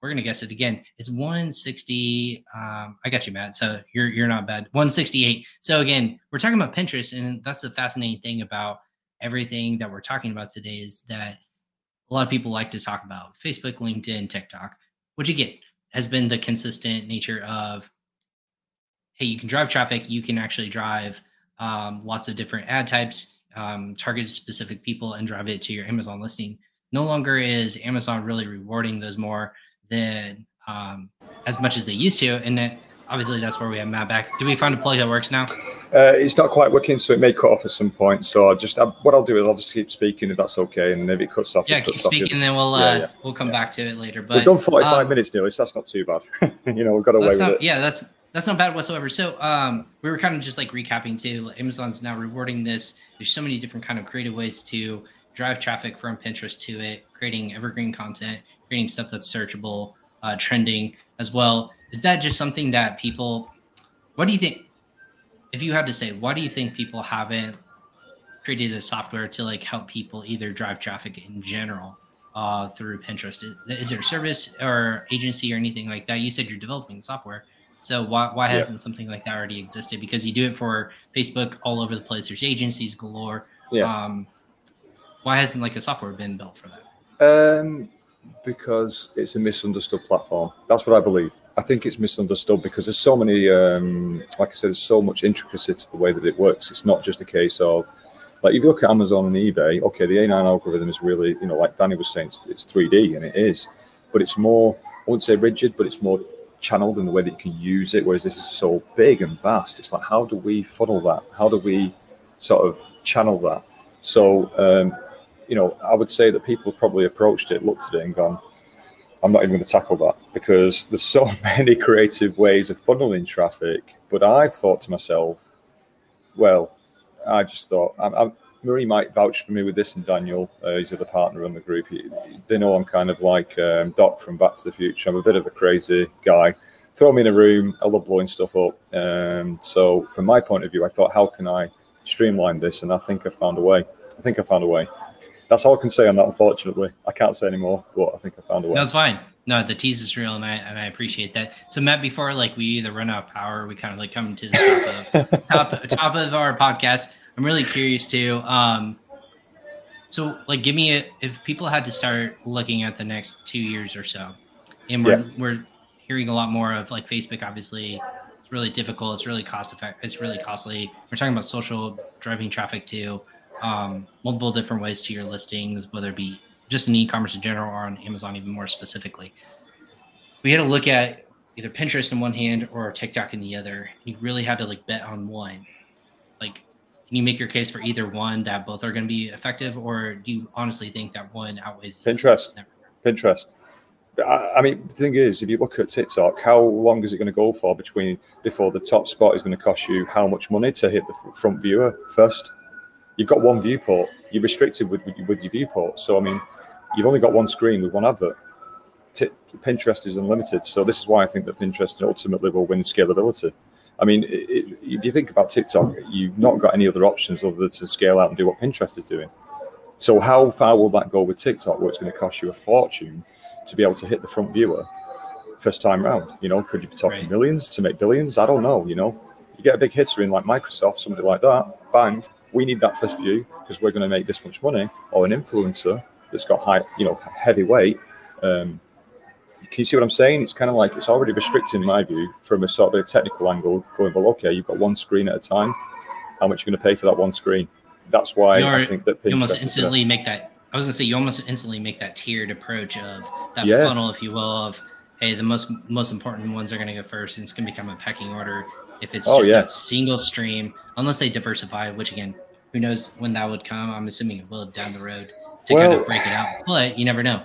We're gonna guess it again. It's 160. I got you, Matt. So you're not bad. 168. So again, we're talking about Pinterest, and that's the fascinating thing about everything that we're talking about today is that a lot of people like to talk about Facebook, LinkedIn, TikTok. What you get has been the consistent nature of, hey, you can drive traffic, you can actually drive lots of different ad types, target specific people, and drive it to your Amazon listing. No longer is Amazon really rewarding those more than as much as they used to. And then obviously that's where we have Matt back. Do we find a plug that works now? It's not quite working, so it may cut off at some point. So what I'll do is I'll just keep speaking if that's okay. And maybe it cuts off. Yeah, keep speaking, and then we'll come back to it later. But we've done 45 minutes now. That's not too bad. We've got away with it. Yeah, that's not bad whatsoever. So we were kind of just recapping too. Amazon's now rewarding this. There's so many different kind of creative ways to drive traffic from Pinterest to it, creating evergreen content, creating stuff that's searchable, trending as well. Is that just something that people, what do you think, if you had to say, why do you think people haven't created a software to help people either drive traffic in general through Pinterest? Is there a service or agency or anything like that? You said you're developing software. So why hasn't something like that already existed? Because you do it for Facebook all over the place. There's agencies galore. Why hasn't like a software been built for that? Because it's a misunderstood platform. That's what I believe. I think it's misunderstood because there's so many, like I said, there's so much intricacy to the way that it works. It's not just a case of, like, if you look at Amazon and eBay, okay, the A9 algorithm is really, you know, like Danny was saying, it's 3D, and it is. But it's more, I wouldn't say rigid, but it's more channeled in the way that you can use it, whereas this is so big and vast. It's like, how do we funnel that? How do we sort of channel that? So, you know, I would say that people probably approached it, looked at it and gone, I'm not even going to tackle that because there's so many creative ways of funneling traffic. But I've thought to myself, well, I just thought, Marie might vouch for me with this, and Daniel, he's the other partner in the group. They know I'm kind of like Doc from Back to the Future. I'm a bit of a crazy guy. Throw me in a room, I love blowing stuff up. So from my point of view, I thought, how can I streamline this? And I think I found a way. That's all I can say on that, unfortunately. I can't say any more, but I think I found a way. No, it's fine. No, the tease is real, and I appreciate that. So Matt, before like we either run out of power, we kind of like come to the top of our podcast. I'm really curious too. So like, give me if people had to start looking at the next 2 years or so, and we're hearing a lot more of like Facebook, obviously it's really difficult. It's really cost effective. It's really costly. We're talking about social driving traffic too. Multiple different ways to your listings, whether it be just in e-commerce in general or on Amazon, even more specifically. We had to look at either Pinterest in one hand or TikTok in the other. You really had to like bet on one. Like, can you make your case for either one that both are going to be effective, or do you honestly think that one outweighs Pinterest? I mean, the thing is, if you look at TikTok, how long is it going to go for before the top spot is going to cost you how much money to hit the front viewer first? You've got one viewport. You're restricted with your viewport. So, I mean, you've only got one screen with one advert. Pinterest is unlimited. So this is why I think that Pinterest ultimately will win scalability. I mean, if you think about TikTok, you've not got any other options other than to scale out and do what Pinterest is doing. So how far will that go with TikTok, where it's going to cost you a fortune to be able to hit the front viewer first time round? You know, could you be talking millions to make billions? I don't know, you know. You get a big hitter in like Microsoft, somebody like that, bang, we need that first view because we're going to make this much money. Or an influencer that's got high, you know, heavy weight. Can you see what I'm saying? It's kind of like, it's already restricting, in my view, from a sort of a technical angle, going, well, okay, you've got one screen at a time. How much are you going to pay for that one screen? That's why I think that you almost instantly make that, I was going to say, you almost instantly make that tiered approach of that funnel, if you will, of, hey, the most important ones are going to go first, and it's going to become a pecking order. If it's that single stream, unless they diversify, which again, who knows when that would come. I'm assuming it will down the road to kind of break it out, but you never know.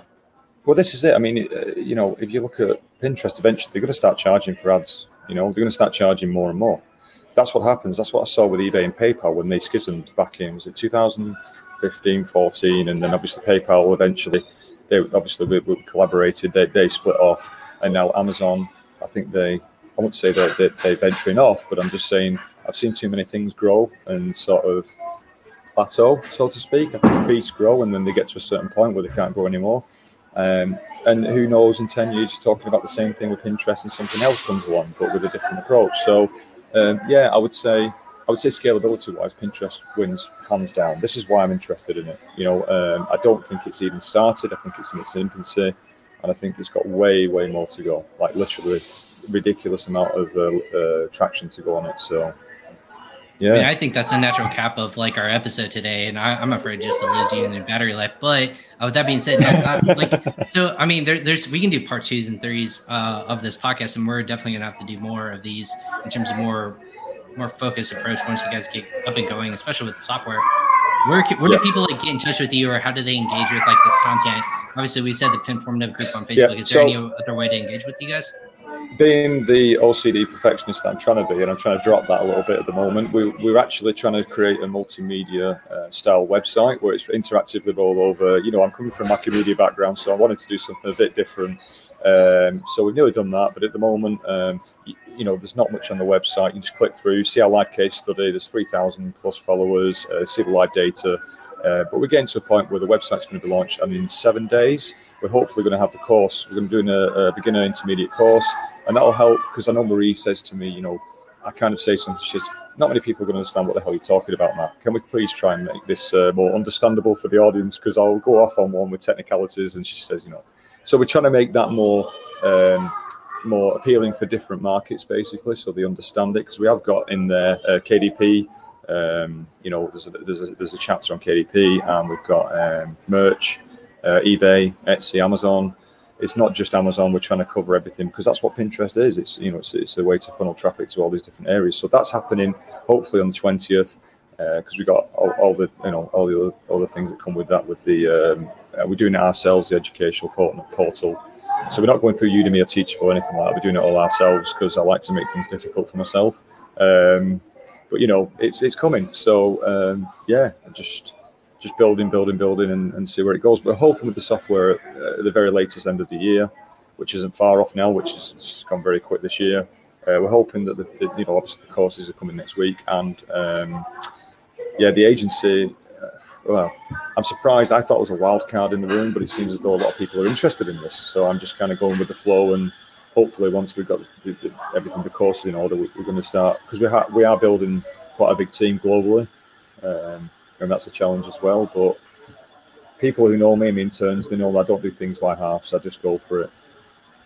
Well, this is it. I mean, you know, if you look at Pinterest, eventually they're going to start charging for ads. You know, they're going to start charging more and more. That's what happens. That's what I saw with eBay and PayPal when they schismed back in, was it 2015, 14? And then obviously PayPal eventually, they obviously we collaborated. They split off. And now Amazon, I think I wouldn't say that they're venturing off, but I'm just saying I've seen too many things grow and sort of plateau, so to speak. I think beasts grow and then they get to a certain point where they can't grow anymore. And who knows, in 10 years, you're talking about the same thing with Pinterest and something else comes along, but with a different approach. So, I would say scalability-wise, Pinterest wins hands down. This is why I'm interested in it. You know, I don't think it's even started. I think it's in its infancy, and I think it's got way, way more to go, like literally a ridiculous amount of traction to go on it. So, yeah. I mean, I think that's a natural cap of like our episode today, and I'm afraid just to lose you in your battery life. But with that being said, that's not like, so I mean, we can do part 2s and 3s of this podcast, and we're definitely gonna have to do more of these in terms of more focused approach once you guys get up and going, especially with the software. Where do people like get in touch with you, or how do they engage with like this content? Obviously, we said the Pinformative group on Facebook. Is there any other way to engage with you guys? Being the OCD perfectionist that I'm trying to be, and I'm trying to drop that a little bit at the moment, we're actually trying to create a multimedia style website where it's interactively all over. You know, I'm coming from a Macromedia background, so I wanted to do something a bit different. So we've nearly done that, but at the moment, you know, there's not much on the website. You just click through, see our live case study. There's 3,000 plus followers, see the live data. But we're getting to a point where the website's going to be launched, and in 7 days, we're hopefully going to have the course. We're going to be doing a beginner intermediate course, and that'll help, because I know Marie says to me, you know, I kind of say something, she says, not many people are going to understand what the hell you're talking about, Matt. Can we please try and make this more understandable for the audience? Because I'll go off on one with technicalities, and she says, you know. So we're trying to make that more more appealing for different markets, basically, so they understand it. Because we have got in there KDP. You know, there's a chapter on KDP, and we've got merch, eBay, Etsy, Amazon. It's not just Amazon. We're trying to cover everything, because that's what Pinterest is. It's, you know, it's a way to funnel traffic to all these different areas. So that's happening hopefully on the 20th, because we got all the things that come with that. With the we're doing it ourselves, the educational portal. So we're not going through Udemy or Teachable or anything like that. We're doing it all ourselves, because I like to make things difficult for myself. But you know, it's coming. So yeah, just building and see where it goes. We're hoping with the software at the very latest end of the year, which isn't far off now, which has gone very quick this year. We're hoping that the you know, obviously the courses are coming next week, and yeah, the agency. Well, I'm surprised. I thought it was a wild card in the room, but it seems as though a lot of people are interested in this. So I'm just kind of going with the flow, and hopefully once we've got everything, the courses in order, we're going to start, because we are building quite a big team globally. And that's a challenge as well. But people who know me, and interns, they know that I don't do things by halves. I just go for it.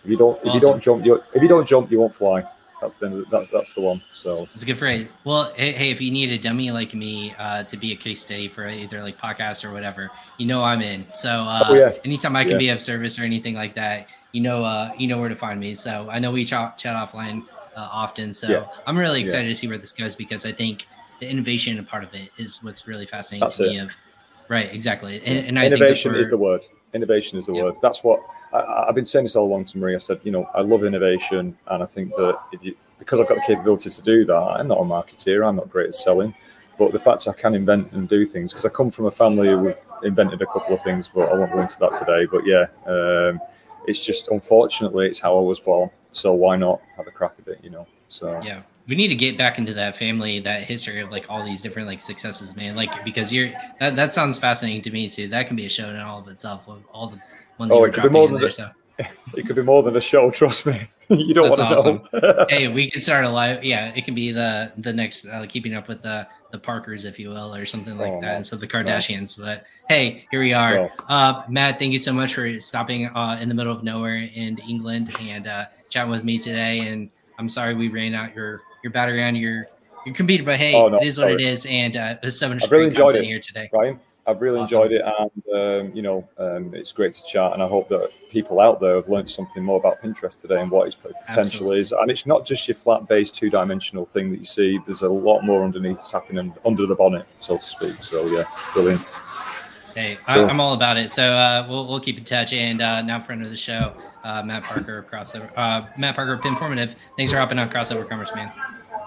If you don't jump, you won't fly. That's the one. So it's a good phrase. Well, hey, if you need a dummy like me to be a case study for either like podcasts or whatever, you know I'm in. So anytime I can be of service or anything like that, you know where to find me. So I know we chat offline often. So I'm really excited to see where this goes, because I think the innovation part of it is what's really fascinating to me. Right, exactly. And I innovation think is the word. Innovation is the word. That's what I've been saying this all along to Marie. I said, you know, I love innovation, and I think that because I've got the capabilities to do that, I'm not a marketeer, I'm not great at selling, but the fact I can invent and do things, because I come from a family who invented a couple of things, but I won't go into that today. But yeah, it's just, unfortunately, it's how I was born. So why not have a crack at it, you know? So yeah. We need to get back into that family, that history of like all these different like successes, man. Like, because that sounds fascinating to me too. That can be a show in all of itself. All the ones you were dropping in there. It could be more than a show. Trust me. You don't want to know. Hey, we can start a live. Yeah, it can be the next keeping up with the Parkers, if you will, or something like that. And so the Kardashians. No. But hey, here we are. No. Matt, thank you so much for stopping in the middle of nowhere in England and chatting with me today. And I'm sorry we ran out your battery on your computer, but hey, it is what it is, and there's so much great content here today. Ryan, I've really enjoyed it, and it's great to chat, and I hope that people out there have learned something more about Pinterest today and what its potential is. And it's not just your flat-based two-dimensional thing that you see. There's a lot more underneath that's happening under the bonnet, so to speak. So yeah, brilliant. Hey, cool. I'm all about it. So we'll keep in touch. And now, friend of the show, Matt Parker of Crossover. Matt Parker of Pinformative. Thanks for hopping on Crossover Commerce, man.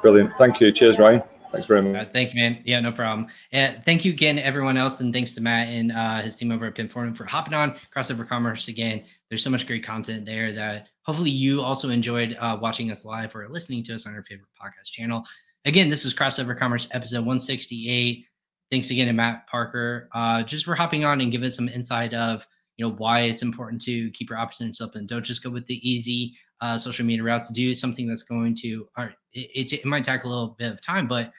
Brilliant. Thank you. Cheers, Ryan. Thanks very much. Thank you, man. Yeah, no problem. Thank you again, everyone else. And thanks to Matt and his team over at Pinformative for hopping on Crossover Commerce again. There's so much great content there that hopefully you also enjoyed watching us live or listening to us on our favorite podcast channel. Again, this is Crossover Commerce episode 168. Thanks again to Matt Parker, just for hopping on and giving some insight of, you know, why it's important to keep your options open. Don't just go with the easy social media routes. Do something that's going to, it might take a little bit of time, but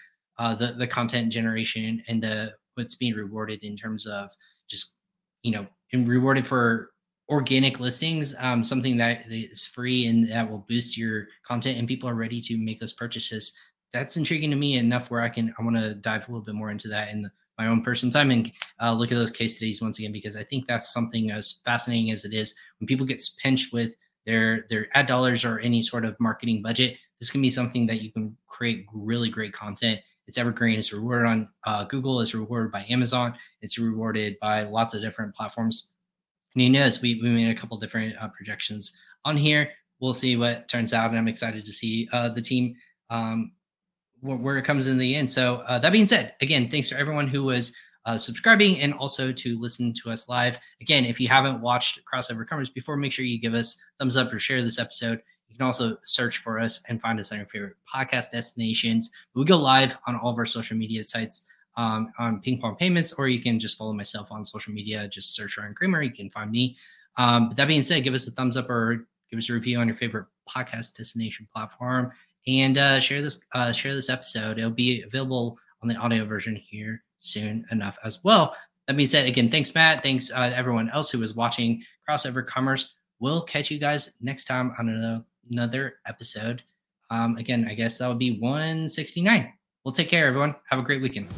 the content generation and what's being rewarded in terms of just, you know, and rewarded for organic listings, something that is free and that will boost your content, and people are ready to make those purchases. That's intriguing to me enough where I want to dive a little bit more into that in my own personal time and look at those case studies once again, because I think that's something as fascinating as it is when people get pinched with their ad dollars or any sort of marketing budget. This can be something that you can create really great content. It's evergreen. It's rewarded on Google. It's rewarded by Amazon. It's rewarded by lots of different platforms. And you notice we made a couple different projections on here. We'll see what turns out, and I'm excited to see the team where it comes in the end. So that being said, again, thanks to everyone who was subscribing and also to listen to us live. Again, if you haven't watched Crossover Commerce before, make sure you give us thumbs up or share this episode. You can also search for us and find us on your favorite podcast destinations. We go live on all of our social media sites on PingPong Payments, or you can just follow myself on social media. Just search Ryan Cramer. You can find me. But that being said, give us a thumbs up or give us a review on your favorite podcast destination platform, and share this episode. It'll be available on the audio version here soon enough as well. That being said, again, thanks, Matt. Thanks everyone else who was watching Crossover Commerce. We'll catch you guys next time on another episode. Again, I guess that would be 169. We'll take care, everyone. Have a great weekend.